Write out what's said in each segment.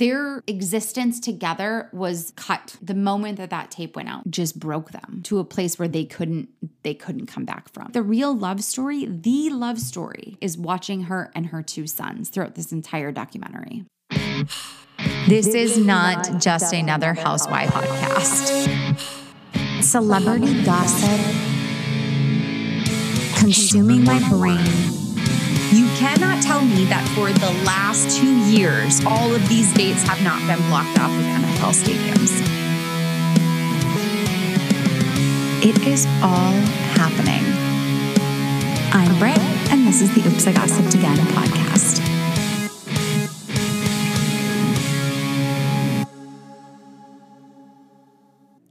Their existence together was cut. The moment that that tape went out just broke them to a place where they couldn't come back from. The real love story, is watching her and her two sons throughout this entire documentary. This is not just another Housewife podcast. Celebrity gossip consuming my brain. You cannot tell me that for the last 2 years, all of these dates have not been blocked off of NFL stadiums. It is all happening. I'm Britt, and this is the Oops I Gossiped Again podcast.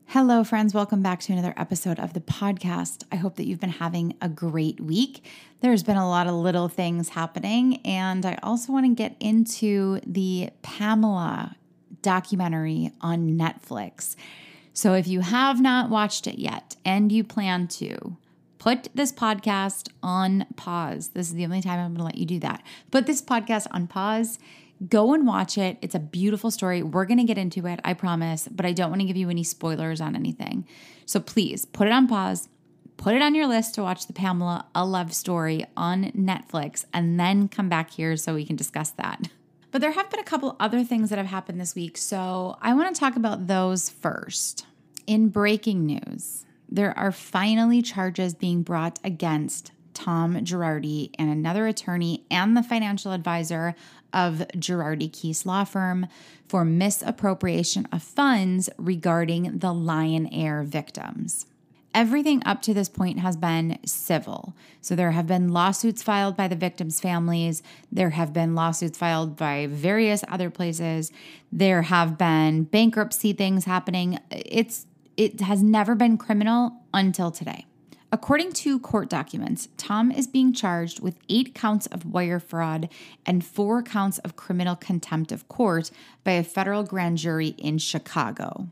Hello, friends. Welcome back to another episode of the podcast. I hope that you've been having a great week. There's been a lot of little things happening, and I also want to get into the Pamela documentary on Netflix. So if you have not watched it yet and you plan to, put this podcast on pause. This is the only time I'm going to let you do that. Put this podcast on pause. Go and watch it. It's a beautiful story. We're going to get into it, I promise, but I don't want to give you any spoilers on anything. So please put it on pause, put it on your list to watch the Pamela, A Love Story on Netflix, and then come back here so we can discuss that. But there have been a couple other things that have happened this week, so I want to talk about those first. In breaking news, there are finally charges being brought against Tom Girardi and another attorney and the financial advisor of Girardi Keese law firm for misappropriation of funds regarding the Lion Air victims. Everything up to this point has been civil. So there have been lawsuits filed by the victims' families. There have been lawsuits filed by various other places. There have been bankruptcy things happening. It has never been criminal until today. According to court documents, Tom is being charged with 8 counts of wire fraud and 4 counts of criminal contempt of court by a federal grand jury in Chicago.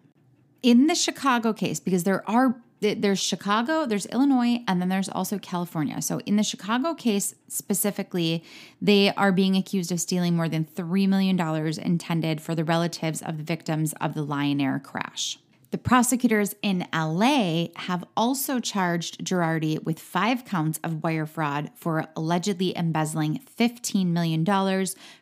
In the Chicago case, because there's Chicago, there's Illinois, and then there's also California. So in the Chicago case specifically, they are being accused of stealing more than $3 million intended for the relatives of the victims of the Lion Air crash. The prosecutors in LA have also charged Girardi with 5 counts of wire fraud for allegedly embezzling $15 million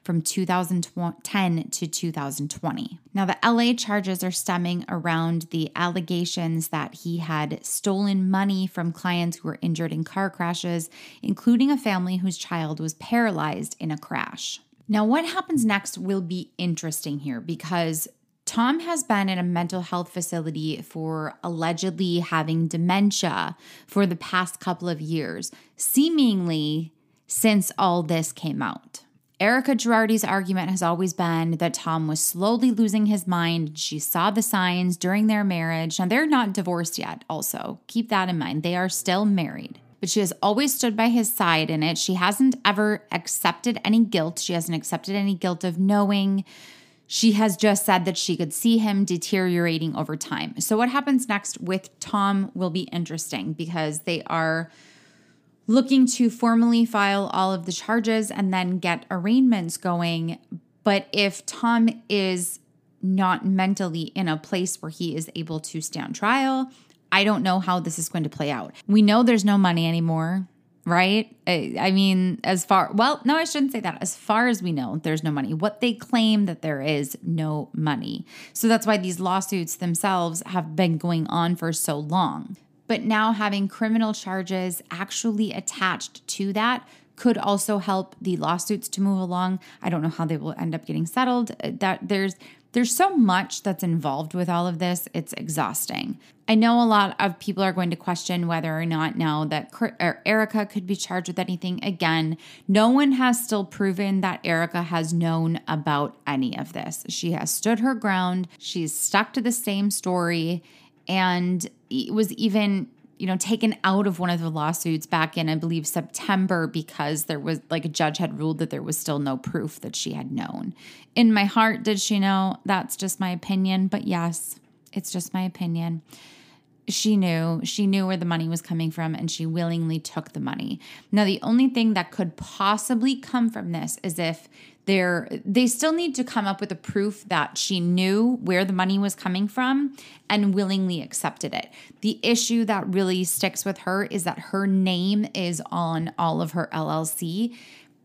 from 2010 to 2020. Now, the LA charges are stemming around the allegations that he had stolen money from clients who were injured in car crashes, including a family whose child was paralyzed in a crash. Now, what happens next will be interesting here because Tom has been in a mental health facility for allegedly having dementia for the past couple of years, seemingly since all this came out. Erica Girardi's argument has always been that Tom was slowly losing his mind. She saw the signs during their marriage. Now, they're not divorced yet, also. Keep that in mind. They are still married. But she has always stood by his side in it. She hasn't ever accepted any guilt. She hasn't accepted any guilt of knowing. She has just said that she could see him deteriorating over time. So what happens next with Tom will be interesting because they are looking to formally file all of the charges and then get arraignments going. But if Tom is not mentally in a place where he is able to stand trial, I don't know how this is going to play out. We know there's no money anymore, right? I mean, I shouldn't say that. As far as we know, there's no money. What they claim that there is no money. So that's why these lawsuits themselves have been going on for so long. But now having criminal charges actually attached to that could also help the lawsuits to move along. I don't know how they will end up getting settled. That there's so much that's involved with all of this. It's exhausting. I know a lot of people are going to question whether or not now that Erica could be charged with anything. Again, no one has still proven that Erica has known about any of this. She has stood her ground. She's stuck to the same story, and it was even taken out of one of the lawsuits back in, I believe, September because there was a judge had ruled that there was still no proof that she had known. In my heart, did she know? That's just my opinion. But yes, it's just my opinion. She knew where the money was coming from, and she willingly took the money. Now, the only thing that could possibly come from this is if they still need to come up with a proof that she knew where the money was coming from and willingly accepted it. The issue that really sticks with her is that her name is on all of her LLC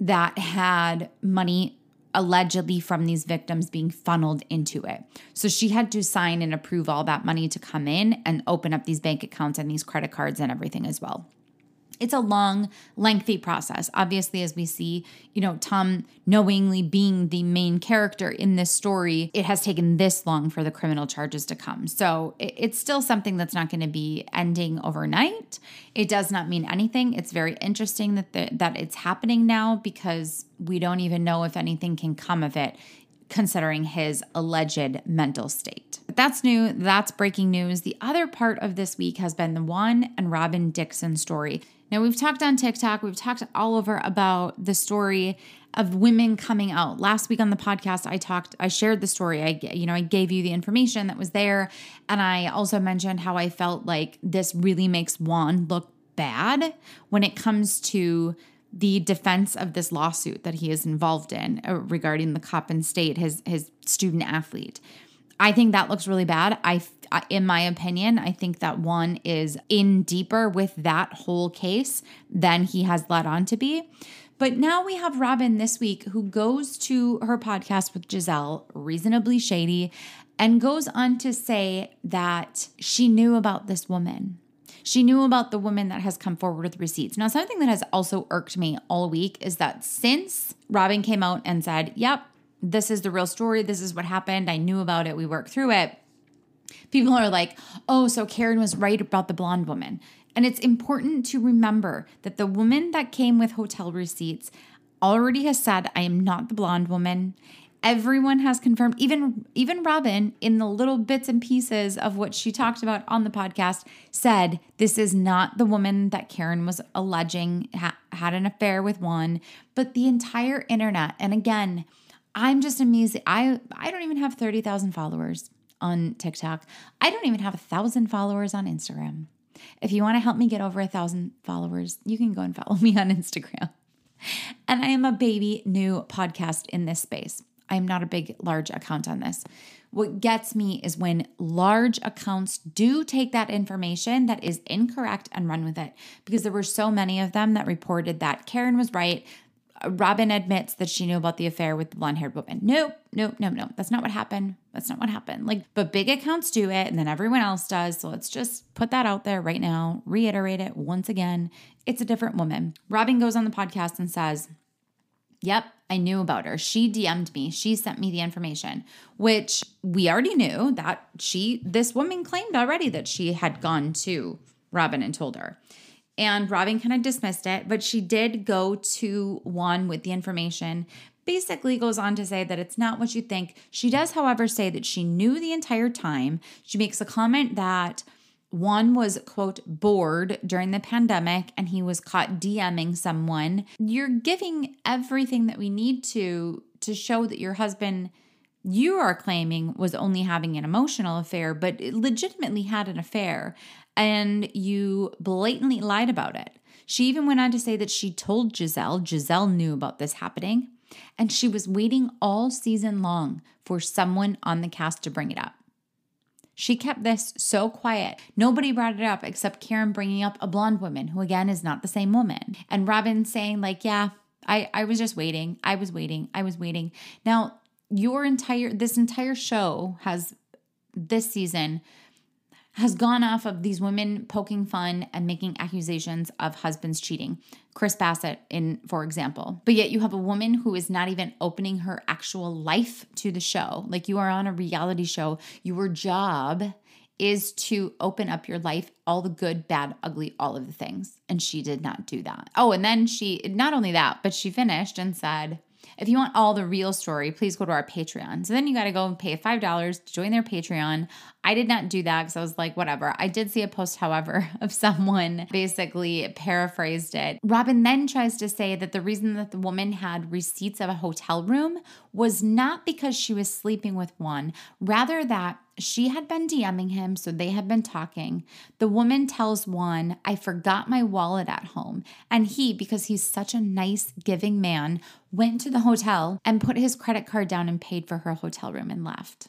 that had money allegedly from these victims being funneled into it. So she had to sign and approve all that money to come in and open up these bank accounts and these credit cards and everything as well. It's a long, lengthy process. Obviously, as we see, Tom knowingly being the main character in this story, it has taken this long for the criminal charges to come. So it's still something that's not going to be ending overnight. It does not mean anything. It's very interesting that it's happening now, because we don't even know if anything can come of it, considering his alleged mental state. But that's new. That's breaking news. The other part of this week has been the Juan and Robyn Dixon story. Now, we've talked on TikTok, we've talked all over about the story of women coming out. Last week on the podcast, I shared the story. I gave you the information that was there. And I also mentioned how I felt like this really makes Juan look bad when it comes to the defense of this lawsuit that he is involved in regarding the Coppin State, his student athlete. I think that looks really bad. In my opinion, I think that Juan is in deeper with that whole case than he has led on to be. But now we have Robyn this week, who goes to her podcast with Giselle, Reasonably Shady, and goes on to say that she knew about this woman. She knew about the woman that has come forward with receipts. Now, something that has also irked me all week is that since Robyn came out and said, yep, this is the real story, this is what happened, I knew about it, we worked through it, people are like, oh, so Karen was right about the blonde woman. And it's important to remember that the woman that came with hotel receipts already has said, I am not the blonde woman. Everyone has confirmed, even Robyn, in the little bits and pieces of what she talked about on the podcast, said this is not the woman that Karen was alleging had an affair with Juan. But the entire internet, and again, I'm just amazed. I don't even have 30,000 followers on TikTok. I don't even have 1,000 followers on Instagram. If you want to help me get over 1,000 followers, you can go and follow me on Instagram. And I am a baby new podcast in this space. I'm not a big, large account on this. What gets me is when large accounts do take that information that is incorrect and run with it, because there were so many of them that reported that Karen was right. Robyn admits that she knew about the affair with the blonde-haired woman. Nope. That's not what happened. But big accounts do it, and then everyone else does. So let's just put that out there right now, reiterate it once again. It's a different woman. Robyn goes on the podcast and says, yep, I knew about her. She DM'd me. She sent me the information, which we already knew that this woman claimed already that she had gone to Robyn and told her. And Robyn kind of dismissed it, but she did go to Juan with the information. Basically goes on to say that it's not what you think. She does, however, say that she knew the entire time. She makes a comment that Juan was, quote, bored during the pandemic and he was caught DMing someone. You're giving everything that we need to show that your husband, you are claiming, was only having an emotional affair, but legitimately had an affair, and you blatantly lied about it. She even went on to say that she told Giselle. Giselle knew about this happening, and she was waiting all season long for someone on the cast to bring it up. She kept this so quiet. Nobody brought it up except Karen bringing up a blonde woman who, again, is not the same woman. And Robyn saying I was just waiting. I was waiting. Now, this entire show this season has gone off of these women poking fun and making accusations of husbands cheating. Chris Bassett, for example. But yet you have a woman who is not even opening her actual life to the show. You are on a reality show. Your job is to open up your life, all the good, bad, ugly, all of the things. And she did not do that. Oh, and then not only that, but she finished and said, if you want all the real story, please go to our Patreon. So then you got to go and pay $5 to join their Patreon. I did not do that because I was like, whatever. I did see a post, however, of someone basically paraphrased it. Robyn then tries to say that the reason that the woman had receipts of a hotel room was not because she was sleeping with one, rather that she had been DMing him, so they had been talking. The woman tells Juan, I forgot my wallet at home. And he, because he's such a nice, giving man, went to the hotel and put his credit card down and paid for her hotel room and left.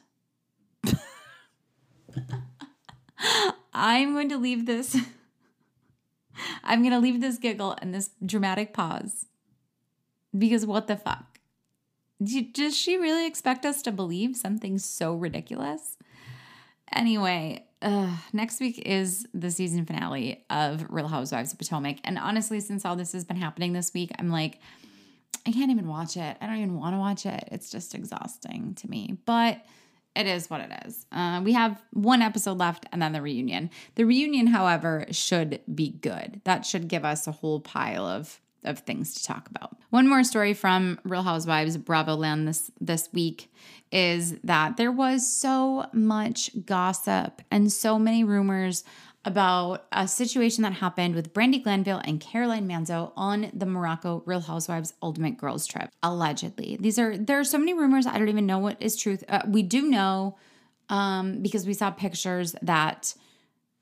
I'm going to leave this giggle and this dramatic pause because what the fuck? Does she really expect us to believe something so ridiculous? Anyway, next week is the season finale of Real Housewives of Potomac. And honestly, since all this has been happening this week, I'm like, I can't even watch it. I don't even want to watch it. It's just exhausting to me. But it is what it is. We have one episode left and then the reunion. The reunion, however, should be good. That should give us a whole pile of things to talk about. One more story from Real Housewives Bravo Land this week is that there was so much gossip and so many rumors about a situation that happened with Brandi Glanville and Caroline Manzo on the Morocco Real Housewives Ultimate Girls Trip, allegedly. There are so many rumors, I don't even know what is truth. We do know because we saw pictures that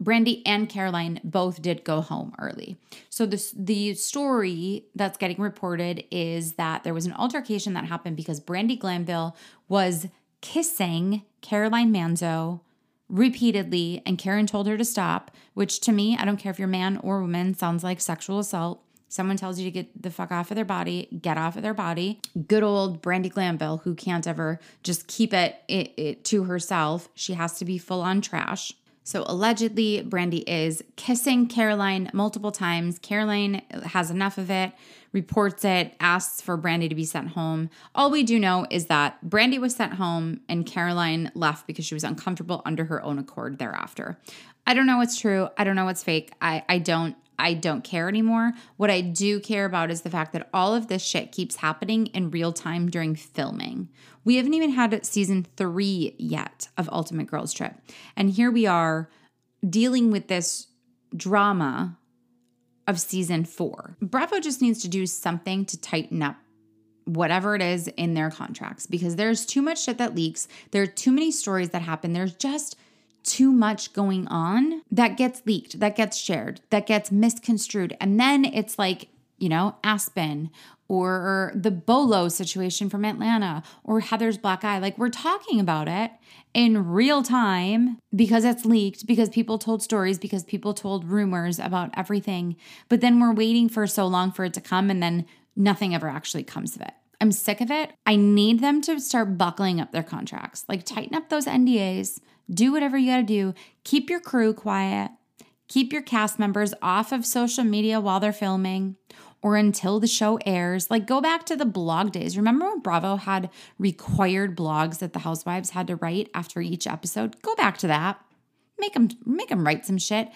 Brandi and Caroline both did go home early. So the story that's getting reported is that there was an altercation that happened because Brandi Glanville was kissing Caroline Manzo repeatedly, and Karen told her to stop, which to me, I don't care if you're man or woman, sounds like sexual assault. Someone tells you to get the fuck off of their body, get off of their body. Good old Brandi Glanville, who can't ever just keep it to herself. She has to be full on trash. So allegedly, Brandi is kissing Caroline multiple times. Caroline has enough of it, reports it, asks for Brandi to be sent home. All we do know is that Brandi was sent home and Caroline left because she was uncomfortable under her own accord thereafter. I don't know what's true. I don't know what's fake. I don't care anymore. What I do care about is the fact that all of this shit keeps happening in real time during filming. We haven't even had season 3 yet of Ultimate Girls Trip. And here we are dealing with this drama of season 4. Bravo just needs to do something to tighten up whatever it is in their contracts because there's too much shit that leaks. There are too many stories that happen. There's just too much going on that gets leaked, that gets shared, that gets misconstrued. And then it's like, you know, Aspen or the Bolo situation from Atlanta or Heather's black eye. Like, we're talking about it in real time because it's leaked, because people told stories, because people told rumors about everything. But then we're waiting for so long for it to come and then nothing ever actually comes of it. I'm sick of it. I need them to start buckling up their contracts. Like, tighten up those NDAs. Do whatever you gotta do. Keep your crew quiet. Keep your cast members off of social media while they're filming or until the show airs. Like, go back to the blog days. Remember when Bravo had required blogs that the housewives had to write after each episode? Go back to that. Make them write some shit.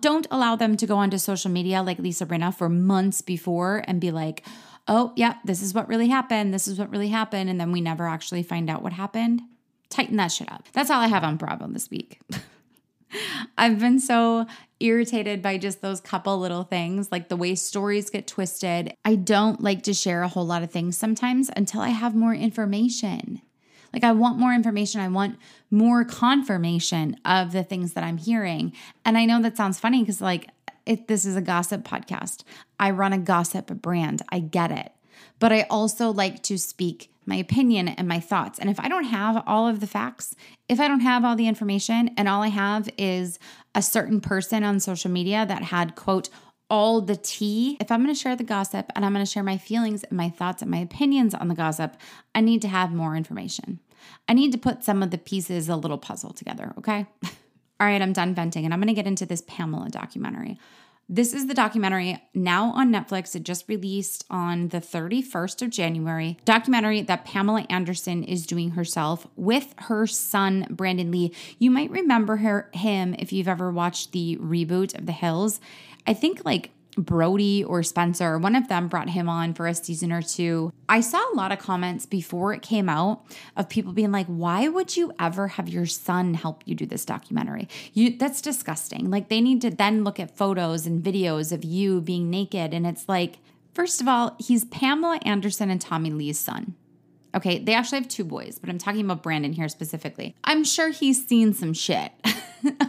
Don't allow them to go onto social media like Lisa Rinna for months before and be like, oh, yeah, this is what really happened. This is what really happened. And then we never actually find out what happened. Tighten that shit up. That's all I have on Bravo this week. I've been so irritated by just those couple little things, like the way stories get twisted. I don't like to share a whole lot of things sometimes until I have more information. Like, I want more information. I want more confirmation of the things that I'm hearing. And I know that sounds funny because, like, this is a gossip podcast. I run a gossip brand. I get it. But I also like to speak my opinion and my thoughts. And if I don't have all of the facts, if I don't have all the information and all I have is a certain person on social media that had, quote, all the tea, if I'm going to share the gossip and I'm going to share my feelings and my thoughts and my opinions on the gossip, I need to have more information. I need to put some of the pieces a little puzzle together, okay? All right, I'm done venting and I'm going to get into this Pamela documentary. This is the documentary now on Netflix. It just released on the 31st of January. Documentary that Pamela Anderson is doing herself with her son, Brandon Lee. You might remember him if you've ever watched the reboot of The Hills. I think like Brody or Spencer, one of them brought him on for a season or two. I saw a lot of comments before it came out of people being like, why would you ever have your son help you do this documentary? That's disgusting. Like, they need to then look at photos and videos of you being naked. And it's like, first of all, he's Pamela Anderson and Tommy Lee's son. Okay, they actually have two boys, but I'm talking about Brandon here specifically. I'm sure he's seen some shit.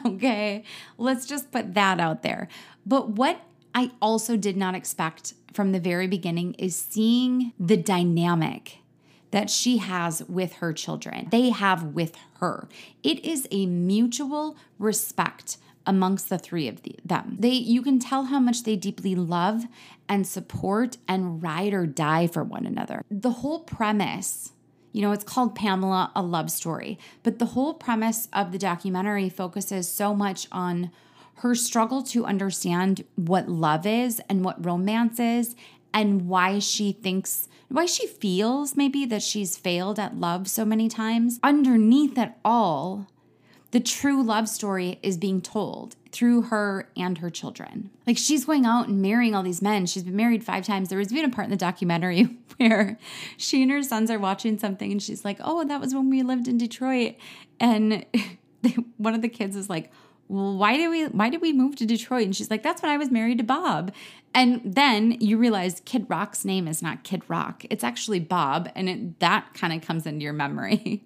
Okay, let's just put that out there. But what I also did not expect from the very beginning is seeing the dynamic that she has with her children, they have with her. It is a mutual respect amongst the three of them. You can tell how much they deeply love and support and ride or die for one another. The whole premise, you know, it's called Pamela, A Love Story, but the whole premise of the documentary focuses so much on her struggle to understand what love is and what romance is and why she thinks, why she feels maybe that she's failed at love so many times. Underneath it all, the true love story is being told through her and her children. Like, she's going out and marrying all these men. She's been married 5 times. There was even a part in the documentary where she and her sons are watching something and she's like, oh, that was when we lived in Detroit. And one of the kids was like, well, why did we move to Detroit? And she's like, that's when I was married to Bob. And then you realize Kid Rock's name is not Kid Rock. It's actually Bob. And that kind of comes into your memory.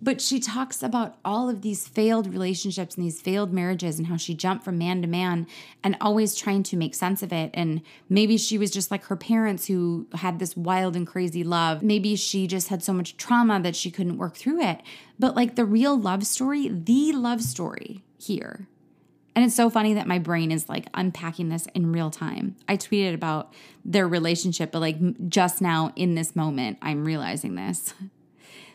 But she talks about all of these failed relationships and these failed marriages and how she jumped from man to man and always trying to make sense of it. And maybe she was just like her parents who had this wild and crazy love. Maybe she just had so much trauma that she couldn't work through it. But like the real love story, the love story here. And it's so funny that my brain is like unpacking this in real time. I tweeted about their relationship, but like just now in this moment, I'm realizing this.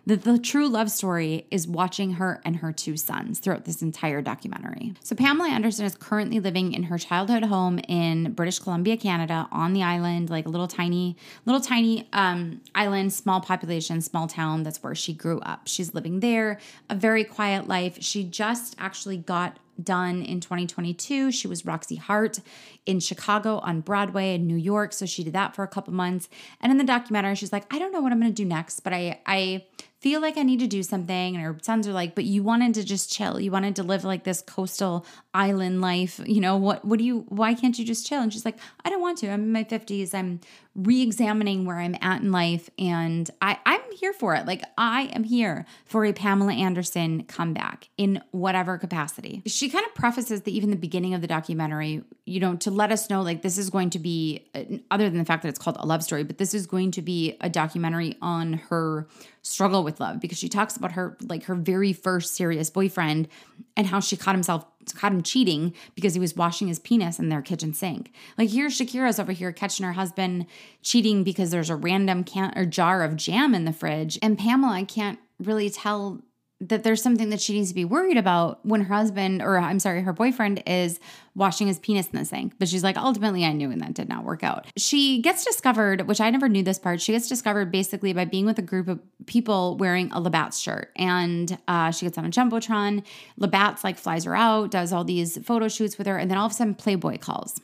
That the true love story is watching her and her 2 sons throughout this entire documentary. So Pamela Anderson is currently living in her childhood home in British Columbia, Canada, on the island, like a little tiny island, small population, small town. That's where she grew up. She's living there, a very quiet life. She just actually got done in 2022. She was Roxy Hart in Chicago, on Broadway, in New York. So she did that for a couple months. And in the documentary, she's like, I don't know what I'm going to do next, but I feel like I need to do something. And her sons are like, but you wanted to just chill. You wanted to live like this coastal island life. You know, why can't you just chill? And she's like, I don't want to. I'm in my 50s. I'm re-examining where I'm at in life. And I'm here for it. Like, I am here for a Pamela Anderson comeback in whatever capacity. She kind of prefaces that even the beginning of the documentary, you know, to let us know, like, this is going to be, other than the fact that it's called A Love Story, but this is going to be a documentary on her struggle with love, because she talks about her, like, her very first serious boyfriend and how she caught him cheating because he was washing his penis in their kitchen sink. Like, here Shakira's over here catching her husband cheating because there's a random can or jar of jam in the fridge. And Pamela can't really tell that there's something that she needs to be worried about when her boyfriend is washing his penis in the sink. But she's like, ultimately, I knew, and that did not work out. She gets discovered, which I never knew this part. She gets discovered basically by being with a group of people wearing a Labatt's shirt. And she gets on a Jumbotron. Labatt's like flies her out, does all these photo shoots with her. And then all of a sudden Playboy calls.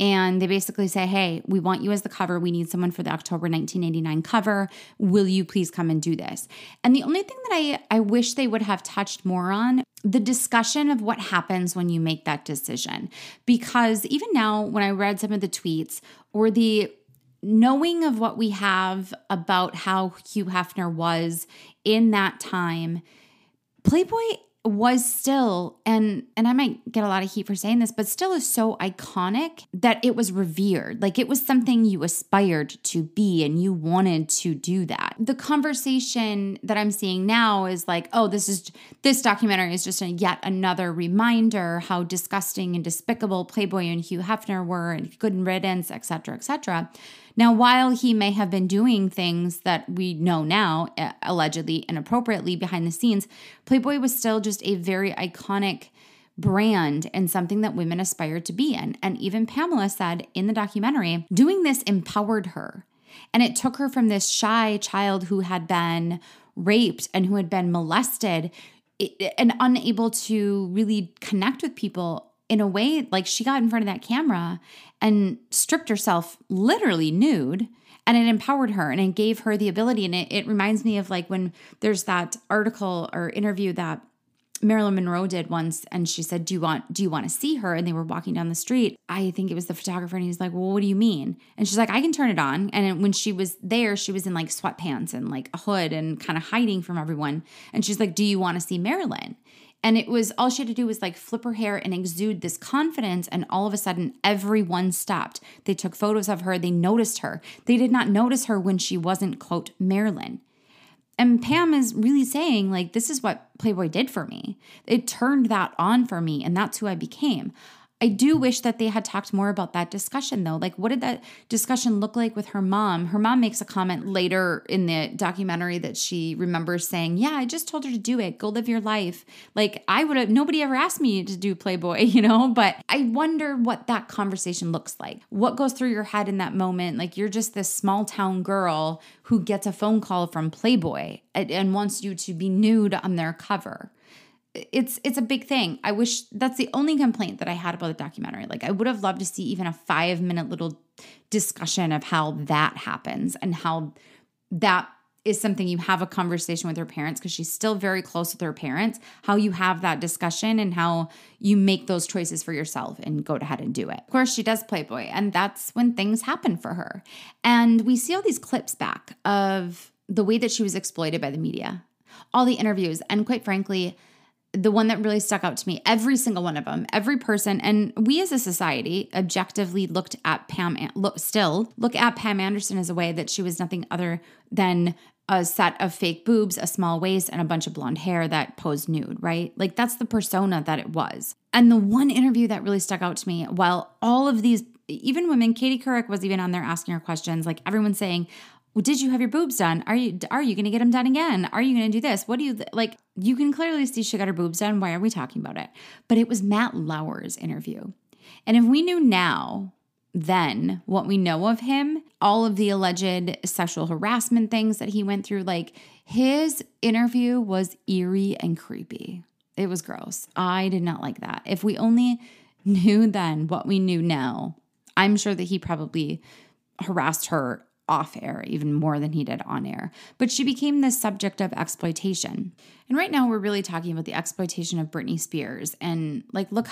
And they basically say, hey, we want you as the cover. We need someone for the October 1989 cover. Will you please come and do this? And the only thing that I wish they would have touched more on, the discussion of what happens when you make that decision. Because even now, when I read some of the tweets or the knowing of what we have about how Hugh Hefner was in that time, Playboy was still, and I might get a lot of heat for saying this, but still is so iconic that it was revered. Like, it was something you aspired to be and you wanted to do that. The conversation that I'm seeing now is like, oh, this documentary is just yet another reminder how disgusting and despicable Playboy and Hugh Hefner were, and good riddance, et cetera, et cetera. Now, while he may have been doing things that we know now, allegedly inappropriately behind the scenes, Playboy was still just a very iconic brand and something that women aspired to be in. And even Pamela said in the documentary, doing this empowered her. And it took her from this shy child who had been raped and who had been molested and unable to really connect with people. In a way, like, she got in front of that camera and stripped herself literally nude, and it empowered her and it gave her the ability. And it reminds me of, like, when there's that article or interview that Marilyn Monroe did once, and she said, do you want to see her? And they were walking down the street. I think it was the photographer, and he's like, well, what do you mean? And she's like, I can turn it on. And when she was there, she was in like sweatpants and like a hood and kind of hiding from everyone. And she's like, do you want to see Marilyn? And it was, all she had to do was like flip her hair and exude this confidence. And all of a sudden, everyone stopped. They took photos of her. They noticed her. They did not notice her when she wasn't, quote, Marilyn. And Pam is really saying, like, this is what Playboy did for me. It turned that on for me, and that's who I became. I do wish that they had talked more about that discussion, though. Like, what did that discussion look like with her mom? Her mom makes a comment later in the documentary that she remembers saying, yeah, I just told her to do it. Go live your life. Like, I would have, nobody ever asked me to do Playboy, you know? But I wonder what that conversation looks like. What goes through your head in that moment? Like, you're just this small town girl who gets a phone call from Playboy and wants you to be nude on their cover. It's a big thing. I wish, that's the only complaint that I had about the documentary. Like, I would have loved to see even a 5-minute little discussion of how that happens and how that is something you have a conversation with her parents, because she's still very close with her parents, how you have that discussion and how you make those choices for yourself and go ahead and do it. Of course, she does Playboy, and that's when things happen for her. And we see all these clips back of the way that she was exploited by the media, all the interviews, and quite frankly, the one that really stuck out to me, every single one of them, every person, and we as a society objectively looked at Pam, look at Pam Anderson as a way that she was nothing other than a set of fake boobs, a small waist, and a bunch of blonde hair that posed nude, right? Like, that's the persona that it was. And the one interview that really stuck out to me, while all of these, even women, Katie Couric was even on there asking her questions, like everyone's saying, well, did you have your boobs done? Are you going to get them done again? Are you going to do this? What do you, like, you can clearly see she got her boobs done. Why are we talking about it? But it was Matt Lauer's interview. And if we knew now, then, what we know of him, all of the alleged sexual harassment things that he went through, like, his interview was eerie and creepy. It was gross. I did not like that. If we only knew then what we knew now, I'm sure that he probably harassed her off air even more than he did on air. But she became this subject of exploitation. And right now we're really talking about the exploitation of Britney Spears. And like, look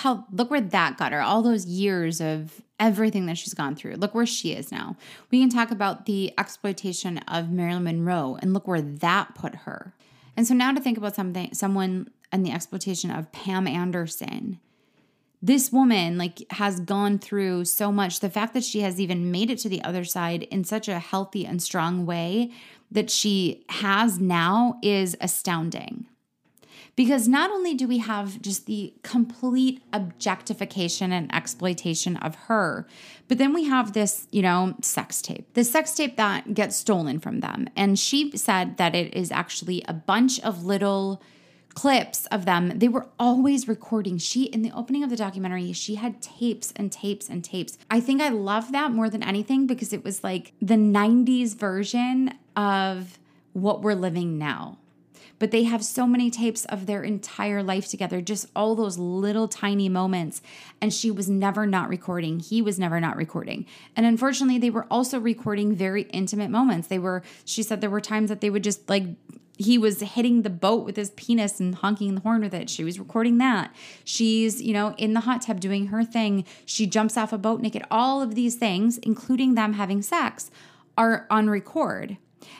where that got her, all those years of everything that she's gone through. Look where she is now. We can talk about the exploitation of Marilyn Monroe and look where that put her. And so now to think about someone and the exploitation of Pam Anderson. This woman, like, has gone through so much. The fact that she has even made it to the other side in such a healthy and strong way that she has now is astounding. Because not only do we have just the complete objectification and exploitation of her, but then we have this, you know, sex tape. The sex tape that gets stolen from them. And she said that it is actually a bunch of little clips of them. They were always recording. She, in the opening of the documentary, she had tapes and tapes and tapes. I think I love that more than anything because it was like the 90s version of what we're living now. But they have so many tapes of their entire life together, just all those little tiny moments. And she was never not recording. He was never not recording. And unfortunately, they were also recording very intimate moments. She said there were times that they would just like, he was hitting the boat with his penis and honking the horn with it. She was recording that. She's, you know, in the hot tub doing her thing. She jumps off a boat naked. All of these things, including them having sex, are on record.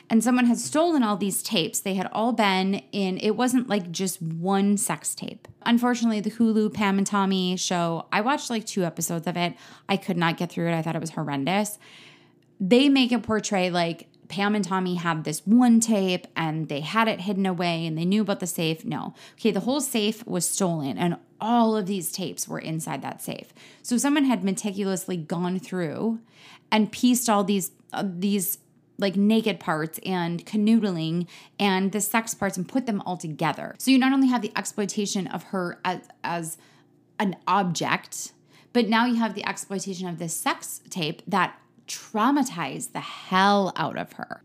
And someone had stolen all these tapes. They had all been in, it wasn't like just one sex tape. Unfortunately, the Hulu Pam and Tommy show, I watched like 2 episodes of it. I could not get through it. I thought it was horrendous. They make it portray like Pam and Tommy had this one tape and they had it hidden away and they knew about the safe. No. Okay, the whole safe was stolen and all of these tapes were inside that safe. So someone had meticulously gone through and pieced all these like naked parts and canoodling and the sex parts and put them all together. So you not only have the exploitation of her as an object, but now you have the exploitation of this sex tape that traumatized the hell out of her.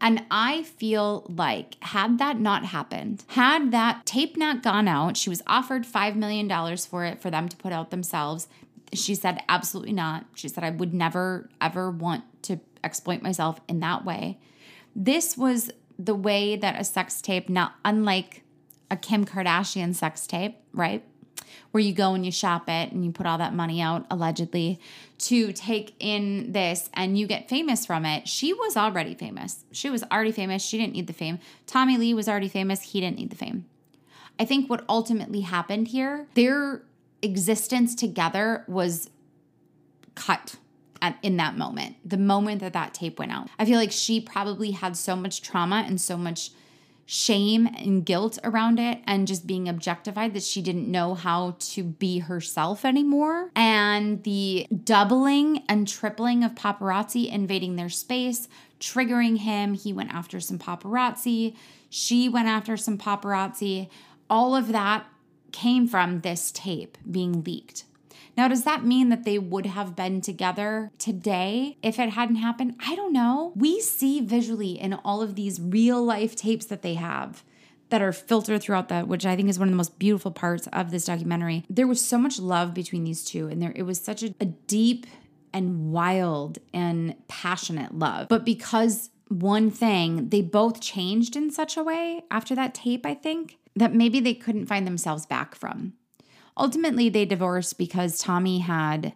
And I feel like had that not happened, had that tape not gone out, she was offered $5 million for it, for them to put out themselves. She said, absolutely not. She said, I would never, ever want to exploit myself in that way. This was the way that a sex tape, not unlike a Kim Kardashian sex tape, right? Where you go and you shop it and you put all that money out, allegedly, to take in this and you get famous from it. She was already famous. She was already famous. She didn't need the fame. Tommy Lee was already famous. He didn't need the fame. I think what ultimately happened here, their existence together was cut in that moment, the moment that that tape went out. I feel like she probably had so much trauma and so much shame and guilt around it and just being objectified that she didn't know how to be herself anymore. And the doubling and tripling of paparazzi invading their space, triggering him. He went after some paparazzi. She went after some paparazzi. All of that came from this tape being leaked. Now, does that mean that they would have been together today if it hadn't happened? I don't know. We see visually in all of these real life tapes that they have that are filtered throughout that, which I think is one of the most beautiful parts of this documentary. There was so much love between these two, and it was such a deep and wild and passionate love. But because one thing, they both changed in such a way after that tape, I think, that maybe they couldn't find themselves back from. Ultimately, they divorced because Tommy had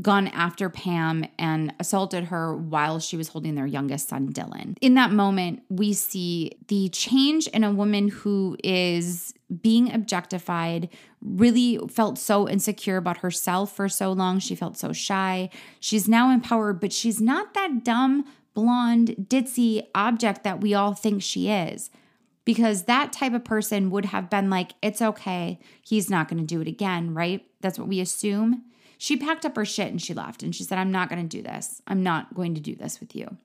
gone after Pam and assaulted her while she was holding their youngest son, Dylan. In that moment, we see the change in a woman who is being objectified, really felt so insecure about herself for so long. She felt so shy. She's now empowered, but she's not that dumb, blonde, ditzy object that we all think she is. Because that type of person would have been like, it's okay, he's not going to do it again, right? That's what we assume. She packed up her shit and she left. And she said, I'm not going to do this. I'm not going to do this with you.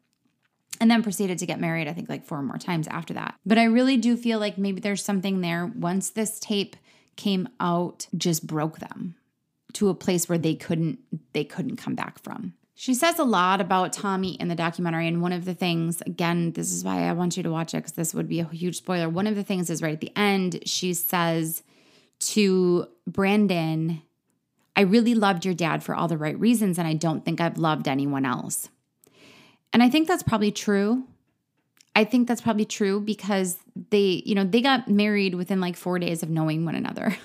And then proceeded to get married, I think, like 4 more times after that. But I really do feel like maybe there's something there. Once this tape came out, just broke them to a place where they couldn't come back from. She says a lot about Tommy in the documentary, and one of the things, again, this is why I want you to watch it because this would be a huge spoiler. One of the things is right at the end, she says to Brandon, I really loved your dad for all the right reasons, and I don't think I've loved anyone else. And I think that's probably true. I think that's probably true because they got married within like 4 days of knowing one another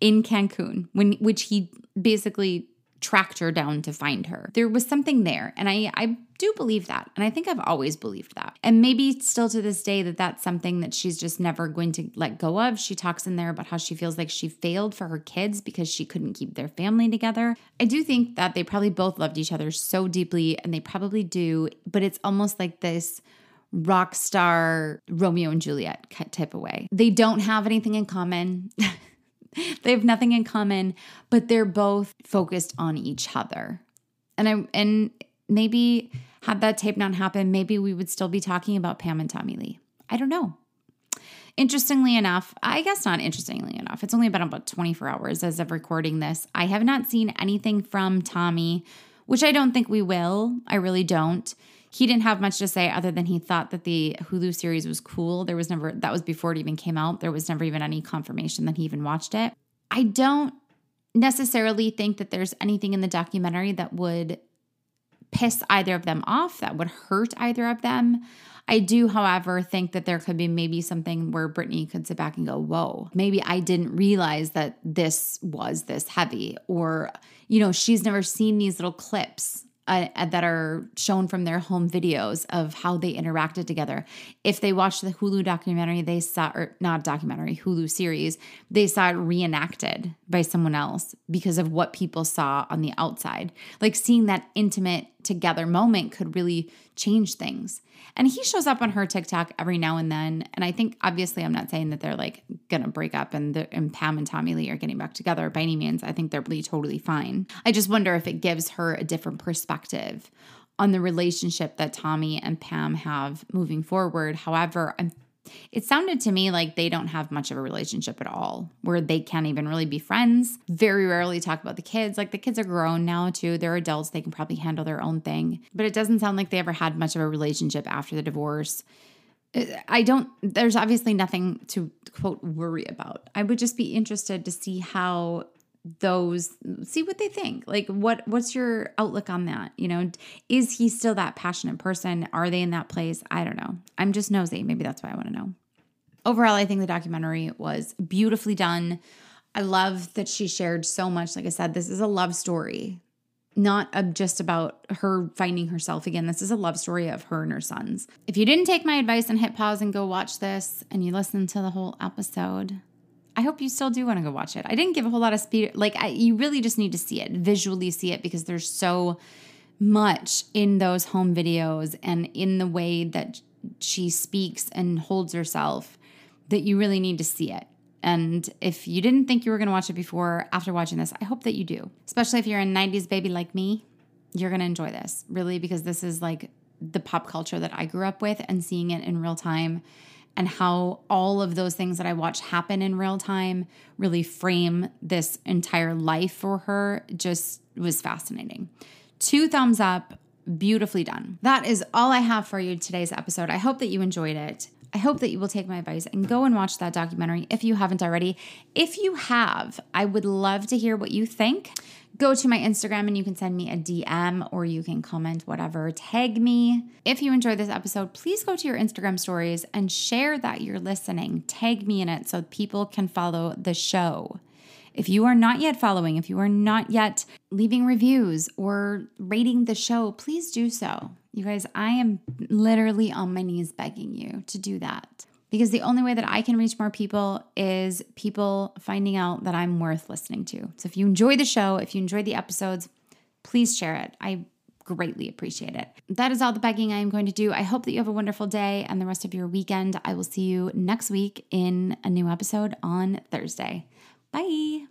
in Cancun, which he basically tracked her down to find her. There was something there. And I do believe that. And I think I've always believed that. And maybe still to this day that's something that she's just never going to let go of. She talks in there about how she feels like she failed for her kids because she couldn't keep their family together. I do think that they probably both loved each other so deeply, and they probably do, but it's almost like this rock star Romeo and Juliet type of way. They don't have anything in common. They have nothing in common, but they're both focused on each other. And maybe had that tape not happened, maybe we would still be talking about Pam and Tommy Lee. I don't know. Interestingly enough, I guess not interestingly enough, it's only been about 24 hours as of recording this. I have not seen anything from Tommy, which I don't think we will. I really don't. He didn't have much to say other than he thought that the Hulu series was cool. That was before it even came out. There was never even any confirmation that he even watched it. I don't necessarily think that there's anything in the documentary that would piss either of them off, that would hurt either of them. I do, however, think that there could be maybe something where Brittany could sit back and go, whoa, maybe I didn't realize that this was this heavy, or, she's never seen these little clips that are shown from their home videos of how they interacted together. If they watched the Hulu documentary, Hulu series, they saw it reenacted by someone else because of what people saw on the outside. Like seeing that intimate together moment could really change things. And he shows up on her TikTok every now and then. And I think, obviously, I'm not saying that they're like going to break up and Pam and Tommy Lee are getting back together by any means. I think they're really totally fine. I just wonder if it gives her a different perspective on the relationship that Tommy and Pam have moving forward. However, it sounded to me like they don't have much of a relationship at all, where they can't even really be friends. Very rarely talk about the kids. Like, the kids are grown now too. They're adults. They can probably handle their own thing. But it doesn't sound like they ever had much of a relationship after the divorce. There's obviously nothing to, quote, worry about. I would just be interested to see see what they think. Like, what's your outlook on that? Is he still that passionate person? Are they in that place? I don't know. I'm just nosy. Maybe that's why I want to know. Overall, I think the documentary was beautifully done. I love that she shared so much. Like I said, this is a love story, not just about her finding herself again. This is a love story of her and her sons. If you didn't take my advice and hit pause and go watch this and you listen to the whole episode, I hope you still do want to go watch it. I didn't give a whole lot of speed. You really just need to see it, visually see it, because there's so much in those home videos and in the way that she speaks and holds herself that you really need to see it. And if you didn't think you were going to watch it before, after watching this, I hope that you do. Especially if you're a 90s baby like me, you're going to enjoy this, really, because this is like the pop culture that I grew up with, and seeing it in real time and how all of those things that I watch happen in real time really frame this entire life for her just was fascinating. 2 thumbs up, beautifully done. That is all I have for you today's episode. I hope that you enjoyed it. I hope that you will take my advice and go and watch that documentary if you haven't already. If you have, I would love to hear what you think. Go to my Instagram and you can send me a DM, or you can comment, whatever. Tag me. If you enjoyed this episode, please go to your Instagram stories and share that you're listening. Tag me in it so people can follow the show. If you are not yet following, if you are not yet leaving reviews or rating the show, please do so. You guys, I am literally on my knees begging you to do that, because the only way that I can reach more people is people finding out that I'm worth listening to. So if you enjoy the show, if you enjoy the episodes, please share it. I greatly appreciate it. That is all the begging I am going to do. I hope that you have a wonderful day and the rest of your weekend. I will see you next week in a new episode on Thursday. Bye.